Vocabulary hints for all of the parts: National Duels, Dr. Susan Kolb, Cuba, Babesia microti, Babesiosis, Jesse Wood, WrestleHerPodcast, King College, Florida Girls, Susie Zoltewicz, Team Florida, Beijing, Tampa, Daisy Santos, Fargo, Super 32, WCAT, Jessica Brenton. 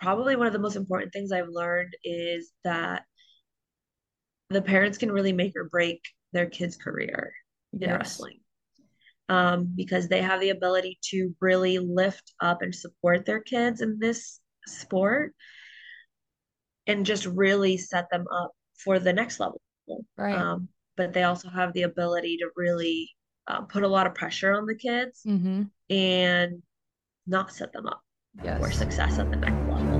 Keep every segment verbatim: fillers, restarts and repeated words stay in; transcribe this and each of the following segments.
probably one of the most important things I've learned is that the parents can really make or break their kids' career in yes. wrestling, um, because they have the ability to really lift up and support their kids in this sport and just really set them up for the next level. Right. Um, but they also have the ability to really uh, put a lot of pressure on the kids mm-hmm. and not set them up yes. for success at the next level.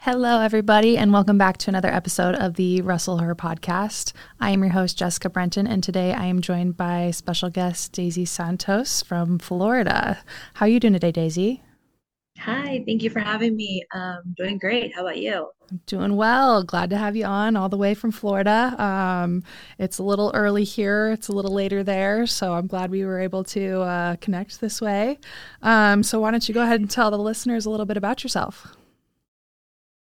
Hello, everybody, and welcome back to another episode of the Wrestle Her podcast. I am your host, Jessica Brenton, and today I am joined by special guest Daisy Santos from Florida. How are you doing today, Daisy? Hi, thank you for having me. Um, doing great. How about you? I'm doing well. Glad to have you on all the way from Florida. Um, it's a little early here. It's a little later there, so I'm glad we were able to uh, connect this way. Um, so why don't you go ahead and tell the listeners a little bit about yourself?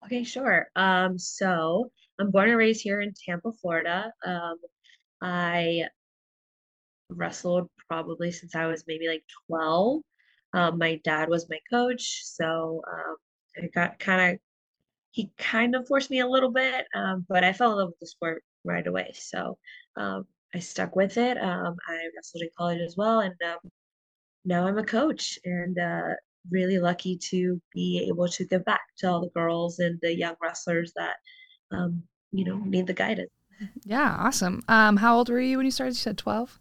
Okay, sure. Um, so I'm born and raised here in Tampa, Florida. Um, I wrestled probably since I was maybe like twelve. Um, my dad was my coach, so um, I got kind of he kind of forced me a little bit, um, but I fell in love with the sport right away. So um, I stuck with it. Um, I wrestled in college as well, and um, now I'm a coach and. Uh, really lucky to be able to give back to all the girls and the young wrestlers that, um, you know, need the guidance. Yeah. Awesome. Um, how old were you when you started? You said twelve?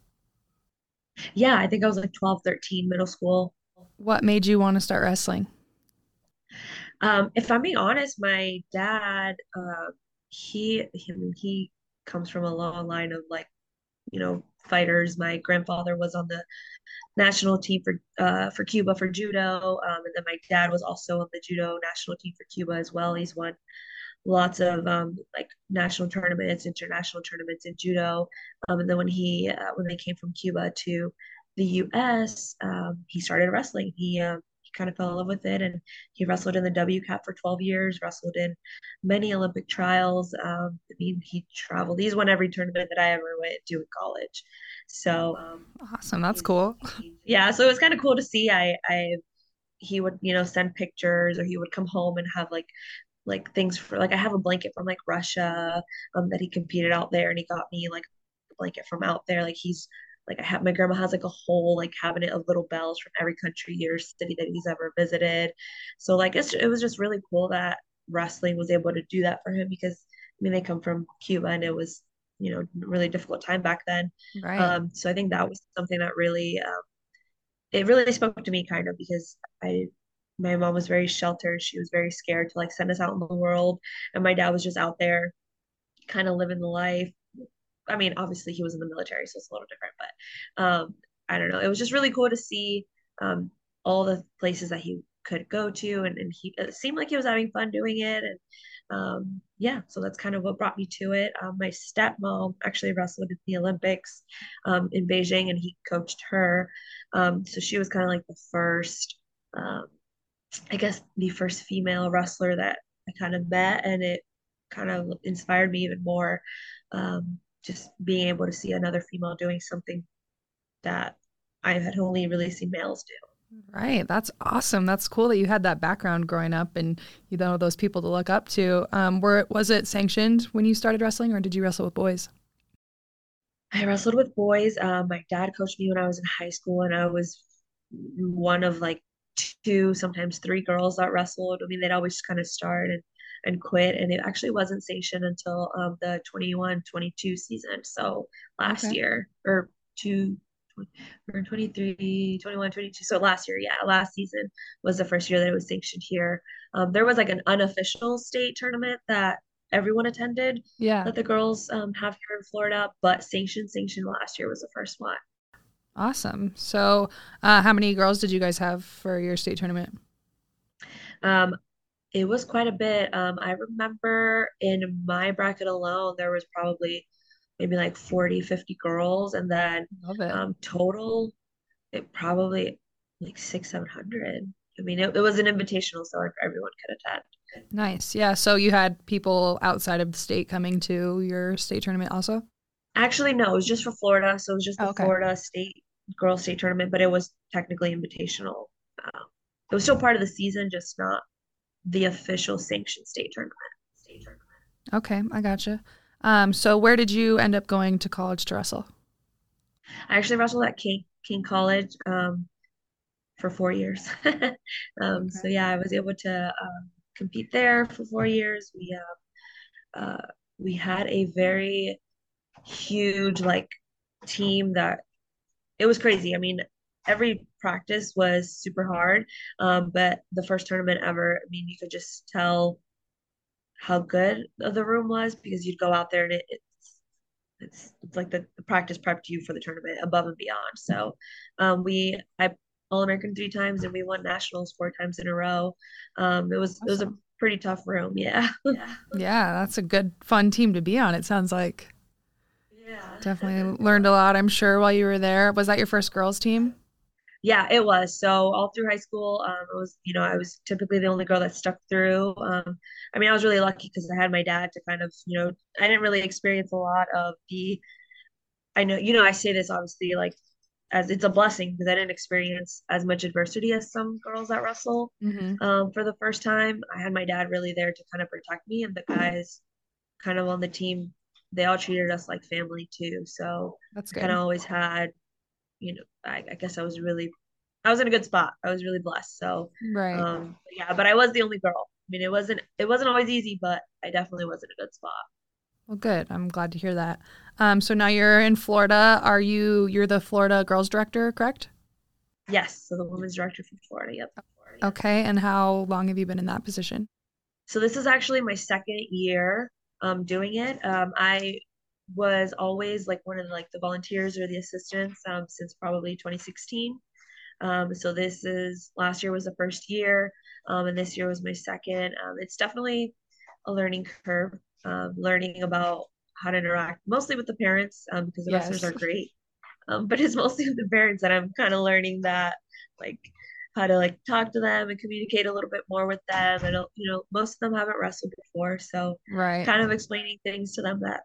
Yeah, I think I was like twelve, thirteen, middle school. What made you want to start wrestling? Um, if I'm being honest, my dad, uh, he, he, he comes from a long line of like, you know, fighters. My grandfather was on the national team for uh for Cuba for judo, um and then my dad was also on the judo national team for Cuba as well. He's won lots of um like national tournaments, international tournaments in judo, um and then when he uh, when they came from Cuba to the U S, um he started wrestling. He um he kind of fell in love with it, and he wrestled in the W C A T for twelve years, wrestled in many Olympic trials. um I mean, he traveled. He's won every tournament that I ever went to in college. So um, awesome. That's he, cool. He, yeah. So it was kind of cool to see. I, I, he would, you know, send pictures, or he would come home and have like, like things for, like, I have a blanket from like Russia um, that he competed out there, and he got me like a blanket from out there. Like he's like, I have, my grandma has like a whole like cabinet of little bells from every country or city that he's ever visited. So like, it's, it was just really cool that wrestling was able to do that for him, because I mean, they come from Cuba, and it was, you know, really difficult time back then. Right. Um, so I think that was something that really, um, it really spoke to me kind of, because I, my mom was very sheltered. She was very scared to like send us out in the world. And my dad was just out there kind of living the life. I mean, obviously he was in the military, so it's a little different, but um, I don't know. It was just really cool to see um, all the places that he could go to. And, and he, it seemed like he was having fun doing it. And um yeah so that's kind of what brought me to it. Um, my stepmom actually wrestled at the Olympics um in Beijing, and he coached her, um so she was kind of like the first um I guess the first female wrestler that I kind of met, and it kind of inspired me even more, um just being able to see another female doing something that I had only really seen males do. Right. That's awesome. That's cool that you had that background growing up, and, you know, those people to look up to. Um, were was it sanctioned when you started wrestling, or did you wrestle with boys? I wrestled with boys. Um, my dad coached me when I was in high school, and I was one of like two, sometimes three girls that wrestled. I mean, they'd always kind of start and, and quit, and it actually wasn't sanctioned until um, the twenty-one twenty-two season. So last okay. year or two or twenty-three, twenty-one, twenty-two. So last year, yeah, last season was the first year that it was sanctioned here. Um, there was like an unofficial state tournament that everyone attended, yeah, that the girls um, have here in Florida, but sanctioned, sanctioned last year was the first one. Awesome. So uh, how many girls did you guys have for your state tournament? Um, it was quite a bit. Um, I remember in my bracket alone, there was probably maybe like forty, fifty girls. And then um, total, it probably like six, seven hundred. I mean, it, it was an invitational, so everyone could attend. Nice. Yeah. So you had people outside of the state coming to your state tournament also? Actually, no, it was just for Florida. So it was just the okay. Florida State Girls State Tournament, but it was technically invitational. Um, it was still part of the season, just not the official sanctioned state tournament. State tournament. Okay, I gotcha. Um, so where did you end up going to college to wrestle? I actually wrestled at King, King College um, for four years. um, okay. So, yeah, I was able to um, compete there for four years. We uh, uh, we had a very huge, like, team that – it was crazy. I mean, every practice was super hard, um, but the first tournament ever, I mean, you could just tell – how good the room was, because you'd go out there and it, it's, it's it's like the, the practice prepped you for the tournament above and beyond. So um, we I All-American three times and we won nationals four times in a row. Um, it was awesome. It was a pretty tough room. Yeah. Yeah, that's a good fun team to be on. It sounds like. Yeah. Definitely learned a lot, I'm sure, while you were there. Was that your first girls team? Yeah, it was. So all through high school, um, it was, you know, I was typically the only girl that stuck through. Um, I mean, I was really lucky because I had my dad to kind of, you know, I didn't really experience a lot of the, I know, you know, I say this obviously like as it's a blessing because I didn't experience as much adversity as some girls that wrestle. Mm-hmm. Um, for the first time, I had my dad really there to kind of protect me, and the guys kind of on the team, they all treated us like family too. So that's good. I kind of always had, you know, I, I guess I was really, I was in a good spot. I was really blessed. So, right. Um, yeah, but I was the only girl. I mean, it wasn't, it wasn't always easy, but I definitely was in a good spot. Well, good. I'm glad to hear that. Um, so now you're in Florida. Are you, you're the Florida girls director, correct? Yes. So the women's director from Florida. Yep. Florida, yep. Okay. And how long have you been in that position? So this is actually my second year um, doing it. Um, I was always like one of the, like the volunteers or the assistants um, since probably twenty sixteen. Um, so this is, last year was the first year um, and this year was my second. Um, it's definitely a learning curve, um, learning about how to interact mostly with the parents um, because the yes. wrestlers are great. Um, but it's mostly with the parents that I'm kind of learning that like how to like talk to them and communicate a little bit more with them. And, you know, most of them haven't wrestled before. So right. kind of explaining things to them that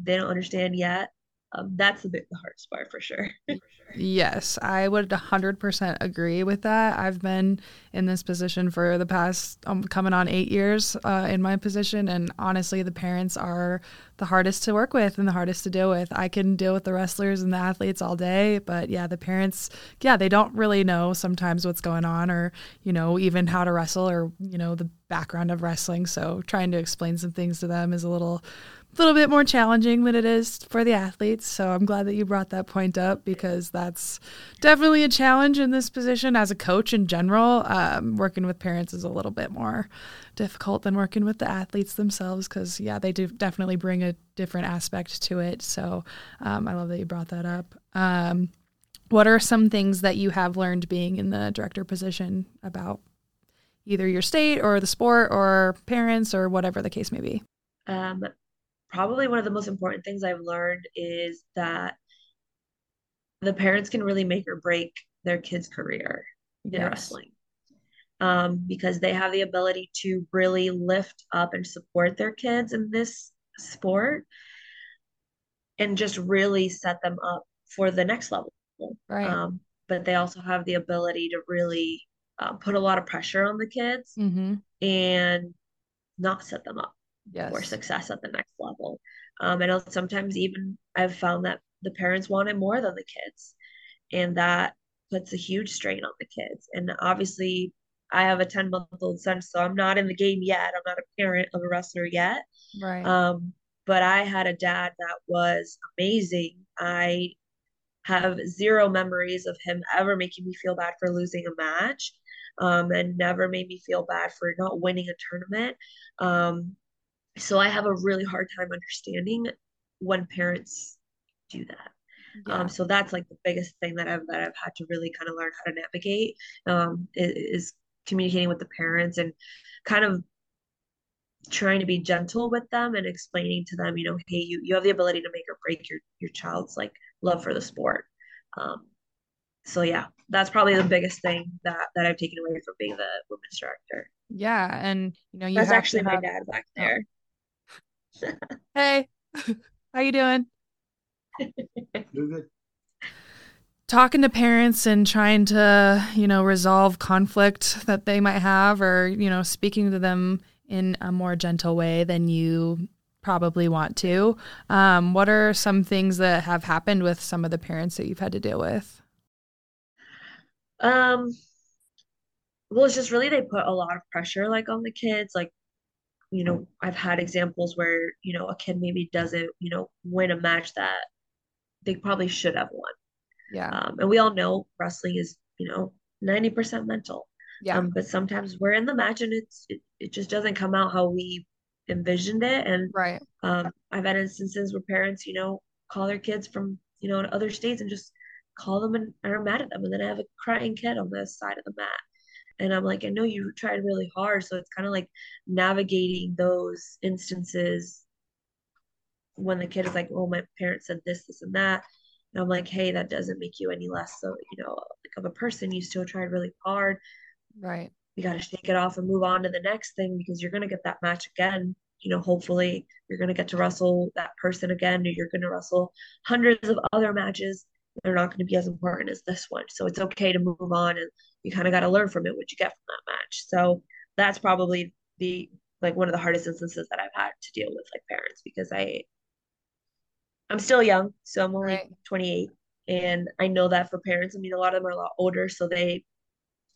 they don't understand yet. Um, that's a bit the hardest part for sure. for sure. Yes, I would one hundred percent agree with that. I've been in this position for the past um, coming on eight years uh, in my position. And honestly, the parents are the hardest to work with and the hardest to deal with. I can deal with the wrestlers and the athletes all day. But yeah, the parents, yeah, they don't really know sometimes what's going on or, you know, even how to wrestle or, you know, the background of wrestling. So trying to explain some things to them is a little a little bit more challenging than it is for the athletes. So I'm glad that you brought that point up because that's definitely a challenge in this position as a coach in general. Um, working with parents is a little bit more difficult than working with the athletes themselves because, yeah, they do definitely bring a different aspect to it. So um, I love that you brought that up. Um, what are some things that you have learned being in the director position about either your state or the sport or parents or whatever the case may be? Um. Probably one of the most important things I've learned is that the parents can really make or break their kid's career in yes. wrestling um, because they have the ability to really lift up and support their kids in this sport and just really set them up for the next level. Right. Um, but they also have the ability to really uh, put a lot of pressure on the kids mm-hmm. and not set them up. Yes. Or success at the next level. Um, and sometimes even I've found that the parents want it more than the kids, and that puts a huge strain on the kids. And obviously I have a ten month old son, so I'm not in the game yet. I'm not a parent of a wrestler yet. Right. Um, but I had a dad that was amazing. I have zero memories of him ever making me feel bad for losing a match, um, and never made me feel bad for not winning a tournament. Um, So I have a really hard time understanding when parents do that. Yeah. Um, so that's like the biggest thing that I've that I've had to really kind of learn how to navigate um, is, is communicating with the parents and kind of trying to be gentle with them and explaining to them, you know, hey, you, you have the ability to make or break your, your child's like love for the sport. Um, so yeah, that's probably the biggest thing that, that I've taken away from being the women's director. Yeah, and you know you that's have actually to have... my dad back there. Hey, how you doing? You're good. Talking to parents and trying to, you know, resolve conflict that they might have, or, you know, speaking to them in a more gentle way than you probably want to. Um, what are some things that have happened with some of the parents that you've had to deal with? Um, well, it's just really, they put a lot of pressure like on the kids. Like, you know, I've had examples where, you know, a kid maybe doesn't, you know, win a match that they probably should have won. Yeah. Um, and we all know wrestling is, you know, ninety percent mental. Yeah. Um, but sometimes we're in the match and it's, it, it just doesn't come out how we envisioned it. And right. um, I've had instances where parents, you know, call their kids from, you know, in other states and just call them and are mad at them. And then I have a crying kid on the side of the mat. And I'm like, I know you tried really hard. So it's kind of like navigating those instances when the kid is like, oh, my parents said this, this, and that. And I'm like, hey, that doesn't make you any less, so, you know, like, of a person. You still tried really hard. Right. You got to shake it off and move on to the next thing, because you're going to get that match again. You know, hopefully you're going to get to wrestle that person again, or you're going to wrestle hundreds of other matches. They're not going to be as important as this one. So it's okay to move on. And you kind of got to learn from it, what you get from that match. So that's probably the, like, one of the hardest instances that I've had to deal with, like, parents, because I, I'm still young, so I'm only right. twenty-eight, and I know that for parents, I mean, a lot of them are a lot older, so they,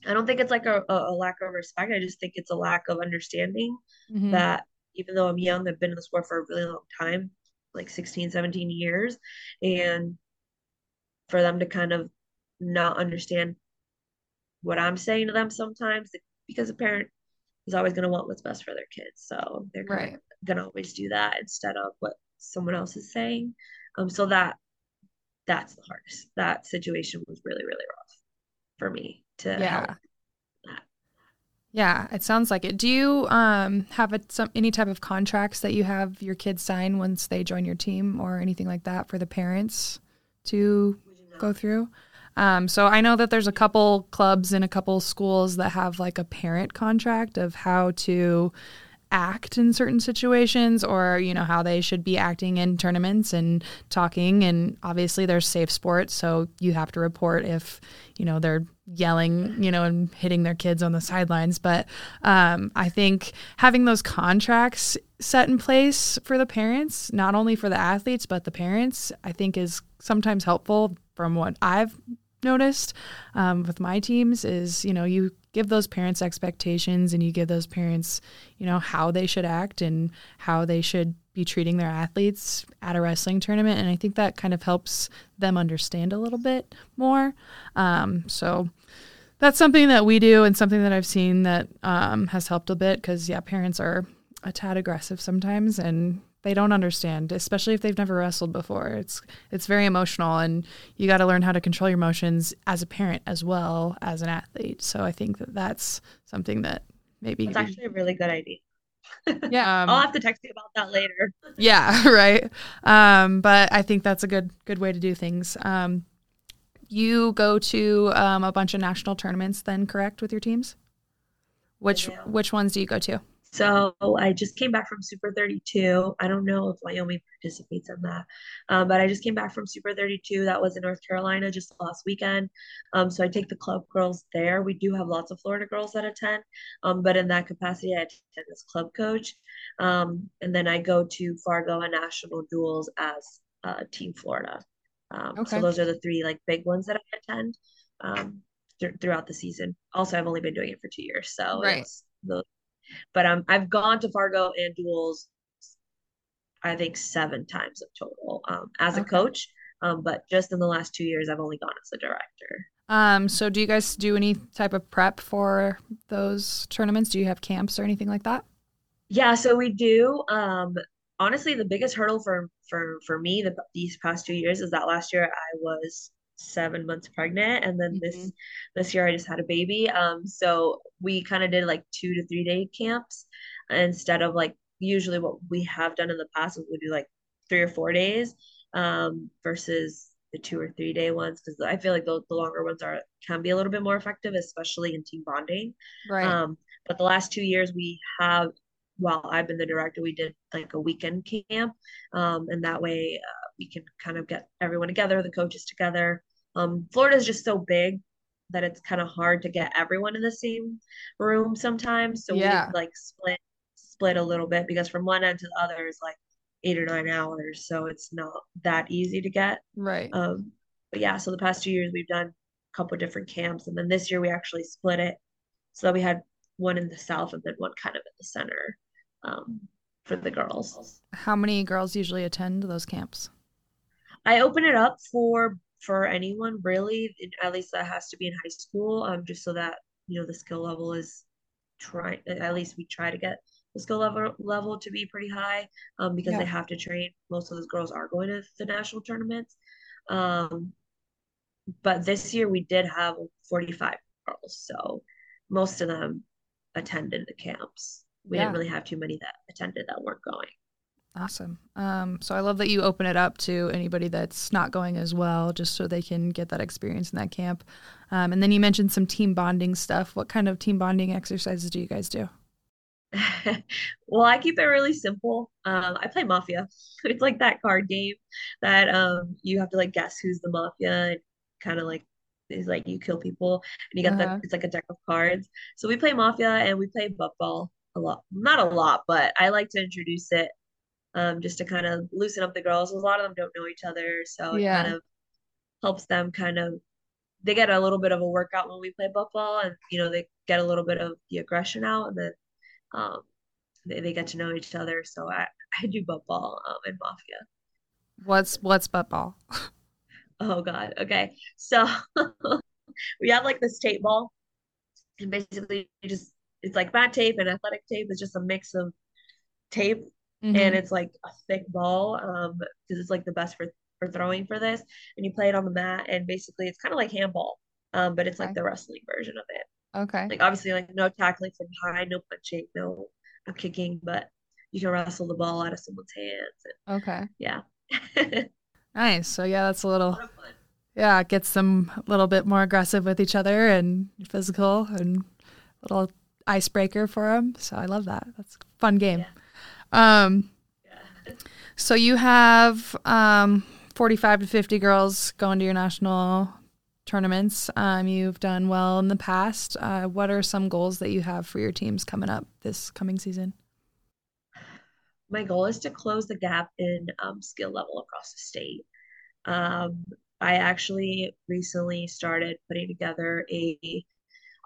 I don't think it's like a, a lack of respect. I just think it's a lack of understanding mm-hmm. that even though I'm young, I've been in the sport for a really long time, like sixteen, seventeen years, and for them to kind of not understand what I'm saying to them sometimes, because a parent is always going to want what's best for their kids, so they're right. going to always do that instead of what someone else is saying. Um so that that's the hardest. That situation was really, really rough for me to yeah help that. Yeah, it sounds like it. Do you um have a, some any type of contracts that you have your kids sign once they join your team or anything like that for the parents to go through? Um so I know that there's a couple clubs and a couple schools that have like a parent contract of how to act in certain situations, or, you know, how they should be acting in tournaments and talking. And obviously there's safe sports, so you have to report if, you know, they're yelling, you know, and hitting their kids on the sidelines. But um, I think having those contracts set in place for the parents, not only for the athletes, but the parents, I think is sometimes helpful. From what I've noticed um, with my teams is, you know, you give those parents expectations and you give those parents, you know, how they should act and how they should be treating their athletes at a wrestling tournament. And I think that kind of helps them understand a little bit more. Um, so that's something that we do and something that I've seen that um, has helped a bit, because, yeah, parents are a tad aggressive sometimes and they don't understand, especially if they've never wrestled before. It's it's very emotional, and you got to learn how to control your emotions as a parent as well as an athlete. So I think that that's something that maybe it's actually a really good idea. Yeah, um, I'll have to text you about that later. Yeah, right. Um, but I think that's a good good way to do things. Um, you go to um, a bunch of national tournaments, then, correct, with your teams? Which yeah. which ones do you go to? So I just came back from Super thirty-two. I don't know if Wyoming participates in that, um, but I just came back from Super thirty-two. That was in North Carolina just last weekend. Um, so I take the club girls there. We do have lots of Florida girls that attend, um, but in that capacity, I attend as club coach. Um, and then I go to Fargo and National Duels as uh, Team Florida. Um, okay. So those are the three like big ones that I attend um, th- throughout the season. Also, I've only been doing it for two years. So right. it's the But um, I've gone to Fargo and Duels, I think, seven times in total um, as okay. a coach. Um, but just in the last two years, I've only gone as a director. Um, so do you guys do any type of prep for those tournaments? Do you have camps or anything like that? Yeah, so we do. Um, honestly, the biggest hurdle for, for, for me the, these past two years is that last year I was seven months pregnant, and then mm-hmm. this this year I just had a baby, um so we kind of did like two to three day camps instead of like usually what we have done in the past is we do like three or four days, um versus the two or three day ones, because I feel like the, the longer ones are can be a little bit more effective, especially in team bonding, right um but the last two years we have, while I've been the director, we did like a weekend camp, um and that way uh, we can kind of get everyone together, the coaches together. Um, Florida is just so big that it's kind of hard to get everyone in the same room sometimes. So yeah. we like split split a little bit, because from one end to the other is like eight or nine hours. So it's not that easy to get. Right. Um, but yeah, so the past two years we've done a couple of different camps. And then this year we actually split it so that we had one in the south and then one kind of in the center um, for the girls. How many girls usually attend those camps? I open it up for for anyone, really. At least that has to be in high school, um, just so that, you know, the skill level is trying, at least we try to get the skill level level to be pretty high, um, because yeah. they have to train. Most of those girls are going to the national tournaments. Um, but this year we did have forty-five girls, so most of them attended the camps. We yeah. didn't really have too many that attended that weren't going. Awesome. Um, so I love that you open it up to anybody that's not going as well, just so they can get that experience in that camp. Um, and then you mentioned some team bonding stuff. What kind of team bonding exercises do you guys do? Well, I keep it really simple. Um, I play Mafia. It's like that card game that um, you have to like guess who's the Mafia, and kind of like is like you kill people and you got uh-huh. that. It's like a deck of cards. So we play Mafia and we play butt ball a lot. Not a lot, but I like to introduce it. Um, just to kind of loosen up the girls. A lot of them don't know each other, so yeah. it kind of helps them kind of, they get a little bit of a workout when we play football, and, you know, they get a little bit of the aggression out, and then um, they, they get to know each other. So I, I do football um, and Mafia. What's, what's football? Oh, God. Okay. So we have like this tape ball, and basically you just, it's like bat tape and athletic tape. It's just a mix of tape. Mm-hmm. And it's like a thick ball, um, because it's like the best for, for throwing for this. And you play it on the mat, and basically it's kind of like handball, um, but it's okay. like the wrestling version of it. Okay. Like obviously, like no tackling from behind, no punching, no kicking, but you can wrestle the ball out of someone's hands. And, okay. Yeah. Nice. So yeah, that's a little. A lot of fun. Yeah, it gets them a little bit more aggressive with each other and physical, and a little icebreaker for them. So I love that. That's a fun game. Yeah. Um, so you have, um, forty-five to fifty girls going to your national tournaments. Um, you've done well in the past. Uh, what are some goals that you have for your teams coming up this coming season? My goal is to close the gap in, um, skill level across the state. Um, I actually recently started putting together a,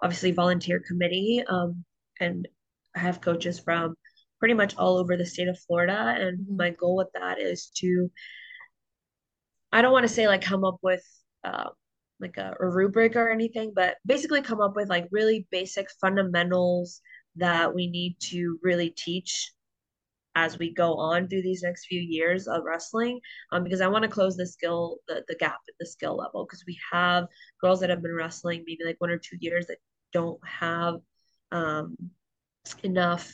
obviously volunteer committee, um, and I have coaches from pretty much all over the state of Florida. And my goal with that is to, I don't want to say like come up with uh, like a, a rubric or anything, but basically come up with like really basic fundamentals that we need to really teach as we go on through these next few years of wrestling, um, because I want to close the skill, the, the gap at the skill level, because we have girls that have been wrestling maybe like one or two years that don't have um, enough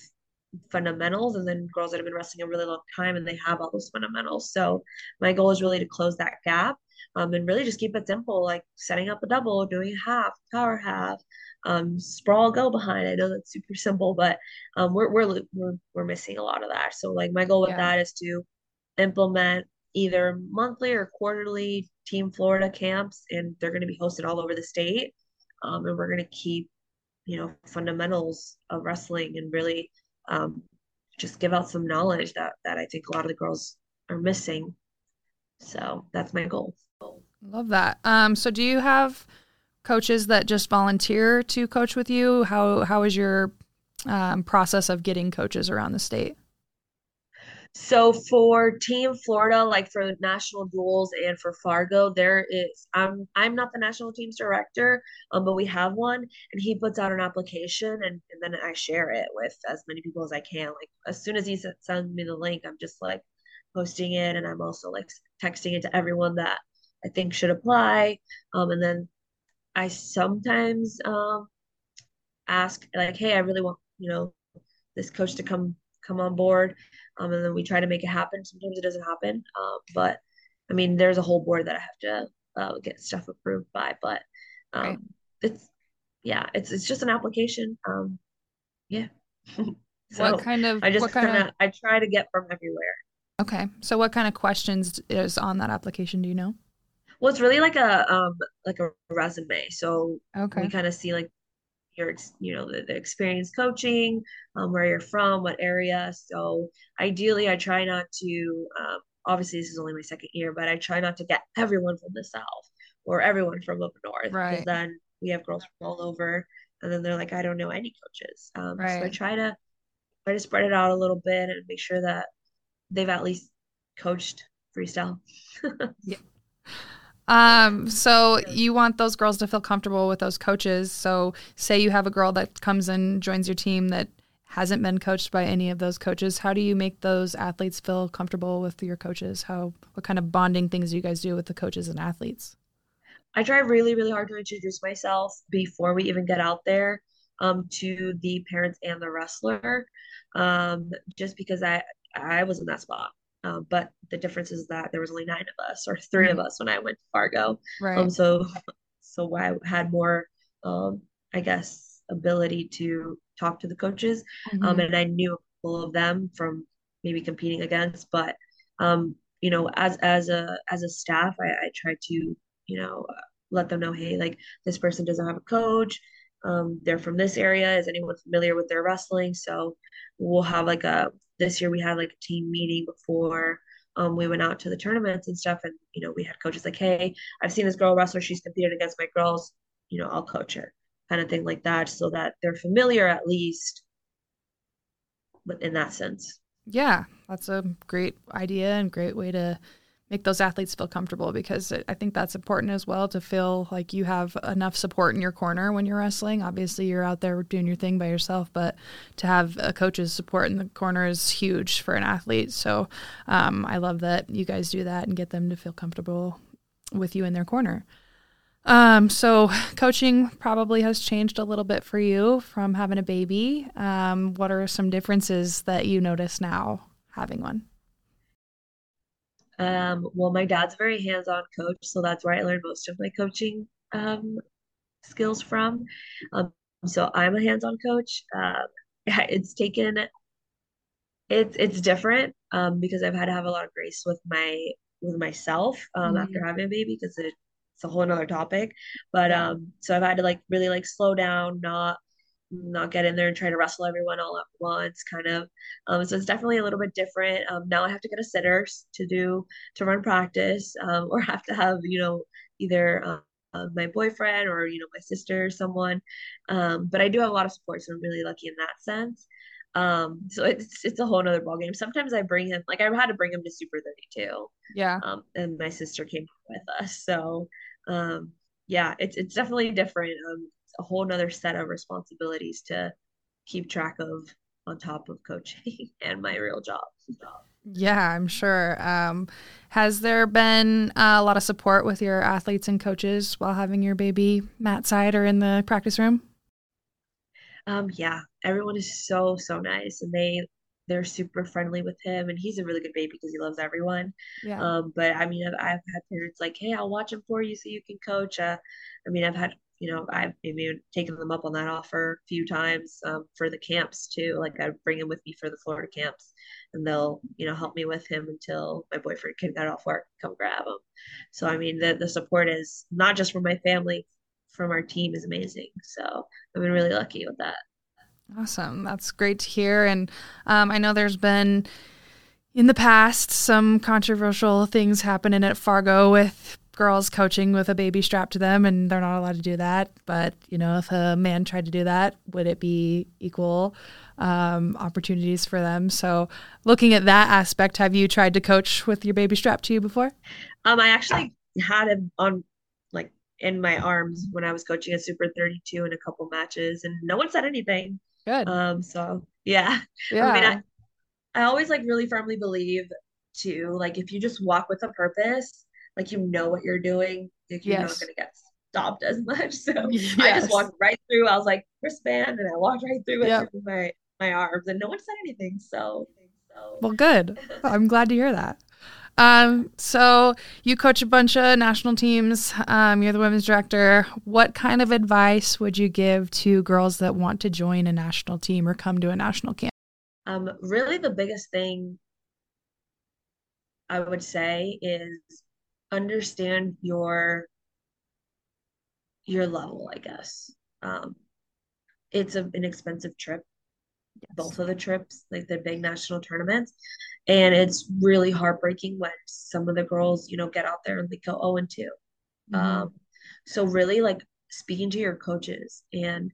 fundamentals, and then girls that have been wrestling a really long time and they have all those fundamentals. So my goal is really to close that gap, um, and really just keep it simple, like setting up a double, doing half, power half, um, sprawl, go behind. I know that's super simple, but um, we're, we're we're we're missing a lot of that. So like my goal with yeah. that is to implement either monthly or quarterly Team Florida camps, and they're going to be hosted all over the state, um, and we're going to keep, you know, fundamentals of wrestling and really Um, just give out some knowledge that, that I think a lot of the girls are missing. So that's my goal. Love that. Um, so do you have coaches that just volunteer to coach with you? How, how is your um, process of getting coaches around the state? So for Team Florida, like for National Duels and for Fargo, there is, I'm, I'm not the national team's director, um, but we have one, and he puts out an application, and, and then I share it with as many people as I can. Like as soon as he sends me the link, I'm just like posting it. And I'm also like texting it to everyone that I think should apply. Um, and then I sometimes, um, ask like, hey, I really want, you know, this coach to come come on board, um, and then we try to make it happen. Sometimes it doesn't happen, um, but I mean, there's a whole board that I have to uh, get stuff approved by. But um, right. it's yeah, it's it's just an application. Um, yeah. So what kind of? I just kind of I try to get from everywhere. Okay. So what kind of questions is on that application? Do you know? Well, it's really like a, um, like a resume. So okay. we kind of see like your, you know, the, the experience coaching, um, where you're from, what area. So ideally I try not to, um, obviously this is only my second year, but I try not to get everyone from the South or everyone from up north. Right. Then we have girls from all over and then they're like, I don't know any coaches. Um, right. So I try to, try to spread it out a little bit and make sure that they've at least coached freestyle. yeah. Um, so you want those girls to feel comfortable with those coaches. So say you have a girl that comes and joins your team that hasn't been coached by any of those coaches. How do you make those athletes feel comfortable with your coaches? How, what kind of bonding things do you guys do with the coaches and athletes? I try really, really hard to introduce myself before we even get out there, um, to the parents and the wrestler. Um, just because I, I was in that spot. Um, but the difference is that there was only nine of us or three of us when I went to Fargo. Right. Um, so, so I had more, um, I guess, ability to talk to the coaches. Mm-hmm. Um, and I knew a couple of them from maybe competing against, but, um, you know, as, as a, as a staff, I, I tried to, you know, let them know, hey, like this person doesn't have a coach. Um, they're from this area. Is anyone familiar with their wrestling? So we'll have like a, this year we had like a team meeting before um, we went out to the tournaments and stuff. And, you know, we had coaches like, hey, I've seen this girl wrestler. She's competed against my girls, you know, I'll coach her kind of thing like that. So that they're familiar at least in that sense. Yeah. That's a great idea and great way to make those athletes feel comfortable, because I think that's important as well, to feel like you have enough support in your corner when you're wrestling. Obviously you're out there doing your thing by yourself, but to have a coach's support in the corner is huge for an athlete. So um, I love that you guys do that and get them to feel comfortable with you in their corner. Um, so coaching probably has changed a little bit for you from having a baby. Um, what are some differences that you notice now having one? Um, well, my dad's a very hands-on coach, so that's where I learned most of my coaching, um, skills from. Um, so I'm a hands-on coach. Um, uh, it's taken, it's, it's different, um, because I've had to have a lot of grace with my, with myself, um, mm-hmm. after having a baby, because it, it's a whole another topic, but, um, so I've had to like, really like slow down, not, not get in there and try to wrestle everyone all at once kind of. Um, so it's definitely a little bit different. Um, now I have to get a sitter to do, to run practice, um, or have to have, you know, either, uh, my boyfriend or, you know, my sister or someone. Um, but I do have a lot of support. So I'm really lucky in that sense. Um, so it's, it's a whole nother ballgame. Sometimes I bring him, like I had to bring him to Super thirty-two. Yeah. Um, and my sister came with us. So, um, yeah, it's, it's definitely different. Um, a whole nother set of responsibilities to keep track of on top of coaching and my real job. Yeah, I'm sure. Um, has there been a lot of support with your athletes and coaches while having your baby mat side or in the practice room? Um, yeah, everyone is so, so nice. And they, they're super friendly with him, and he's a really good baby because he loves everyone. Yeah. Um, but I mean, I've, I've had parents like, hey, I'll watch him for you so you can coach. Uh, I mean, I've had, you know, I've maybe taken them up on that offer a few times, um, for the camps too. Like I bring him with me for the Florida camps and they'll, you know, help me with him until my boyfriend can get off work, come grab him. So, I mean, the, the support is not just from my family, from our team is amazing. So I've been really lucky with that. Awesome. That's great to hear. And, um, I know there's been in the past some controversial things happening at Fargo with girls coaching with a baby strapped to them, and they're not allowed to do that. But, you know, if a man tried to do that, would it be equal um, opportunities for them? So looking at that aspect, have you tried to coach with your baby strapped to you before? Um, I actually had him on like in my arms when I was coaching at Super thirty-two in a couple matches, and no one said anything. Good. Um, so yeah. yeah. I mean, I, I always like really firmly believe too, like if you just walk with a purpose, like, you know what you're doing, like, you're yes. not going to get stopped as much. So yes. I just walked right through. I was like, wristband, and I walked right through it yep. with my, my arms, and no one said anything. So, so. Well, good. I'm glad to hear that. Um, so you coach a bunch of national teams. Um, you're the women's director. What kind of advice would you give to girls that want to join a national team or come to a national camp? Um, really the biggest thing I would say is understand your your level, I guess. Um, it's a, an expensive trip. Yes. Both of the trips, like the big national tournaments. And it's really heartbreaking when some of the girls, you know, get out there and they go oh and two. Mm-hmm. Um, so really like speaking to your coaches, and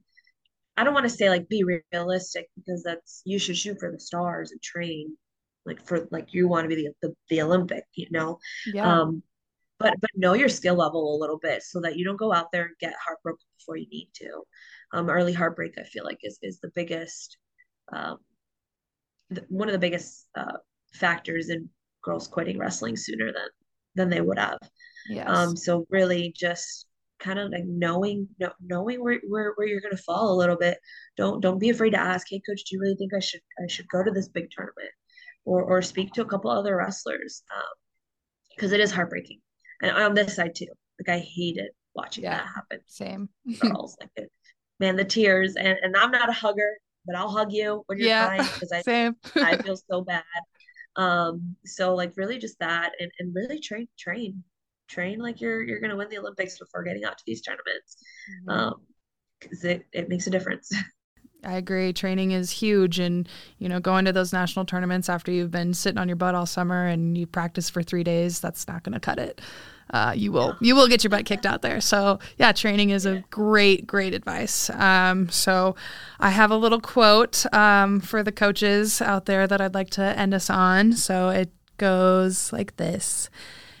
I don't want to say like be realistic, because that's, you should shoot for the stars and train like for, like you want to be the, the, the Olympic, you know? Yeah. Um, but, but know your skill level a little bit so that you don't go out there and get heartbroken before you need to. Um, early heartbreak, I feel like is, is the biggest, um, the, one of the biggest, uh, factors in girls quitting wrestling sooner than than they would have. Yes. Um so really just kind of like knowing know, knowing where, where where you're gonna fall a little bit. Don't don't be afraid to ask, hey coach, do you really think I should I should go to this big tournament, or or speak to a couple other wrestlers, um because it is heartbreaking. And on this side too, like I hated watching yeah, that happen. Same. Girls like it, man, the tears, and and I'm not a hugger, but I'll hug you when you're yeah, crying, because I same. I feel so bad. Um, so like really just that, and, and really train, train, train, like you're, you're going to win the Olympics before getting out to these tournaments. Mm-hmm. Um, cause it, it makes a difference. I agree. Training is huge. And, you know, going to those national tournaments after you've been sitting on your butt all summer and you practice for three days, that's not going to cut it. Uh, you will, yeah. you will get your butt kicked out there. So yeah, training is yeah. a great, great advice. Um, so I have a little quote, um, for the coaches out there that I'd like to end us on. So it goes like this.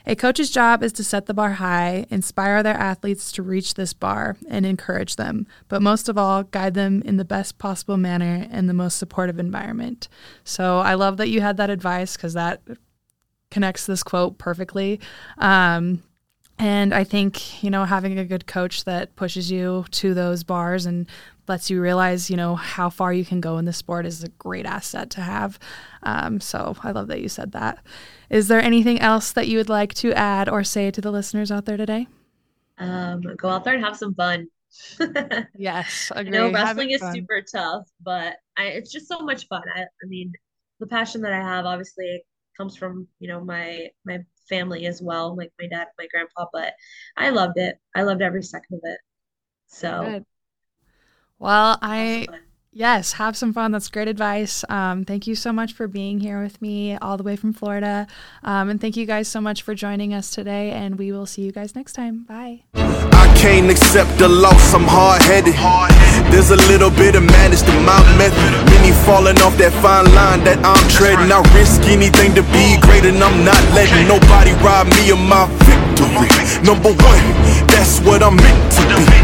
A coach's job is to set the bar high, inspire their athletes to reach this bar, and encourage them. But most of all, guide them in the best possible manner and the most supportive environment. So I love that you had that advice, because that connects this quote perfectly. Um, and I think, you know, having a good coach that pushes you to those bars and lets you realize, you know, how far you can go in the sport is a great asset to have. Um, so I love that you said that. Is there anything else that you would like to add or say to the listeners out there today? Um, go out there and have some fun. Yes, agree. I know wrestling having is fun. Super tough, but I, it's just so much fun. I, I mean, the passion that I have obviously comes from, you know, my my family as well, like my dad, my grandpa, but I loved it. I loved every second of it. So good. Well, I, yes, have some fun. That's great advice. Um, thank you so much for being here with me all the way from Florida. Um, and thank you guys so much for joining us today. And we will see you guys next time. Bye. I can't accept the loss. I'm hard-headed. There's a little bit of madness to my method. Many falling off that fine line that I'm treading. I risk anything to be great, and I'm not letting nobody rob me of my victory. Number one, that's what I'm meant to be.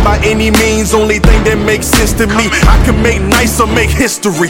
By any means, only thing that makes sense to me, I can make nice or make history.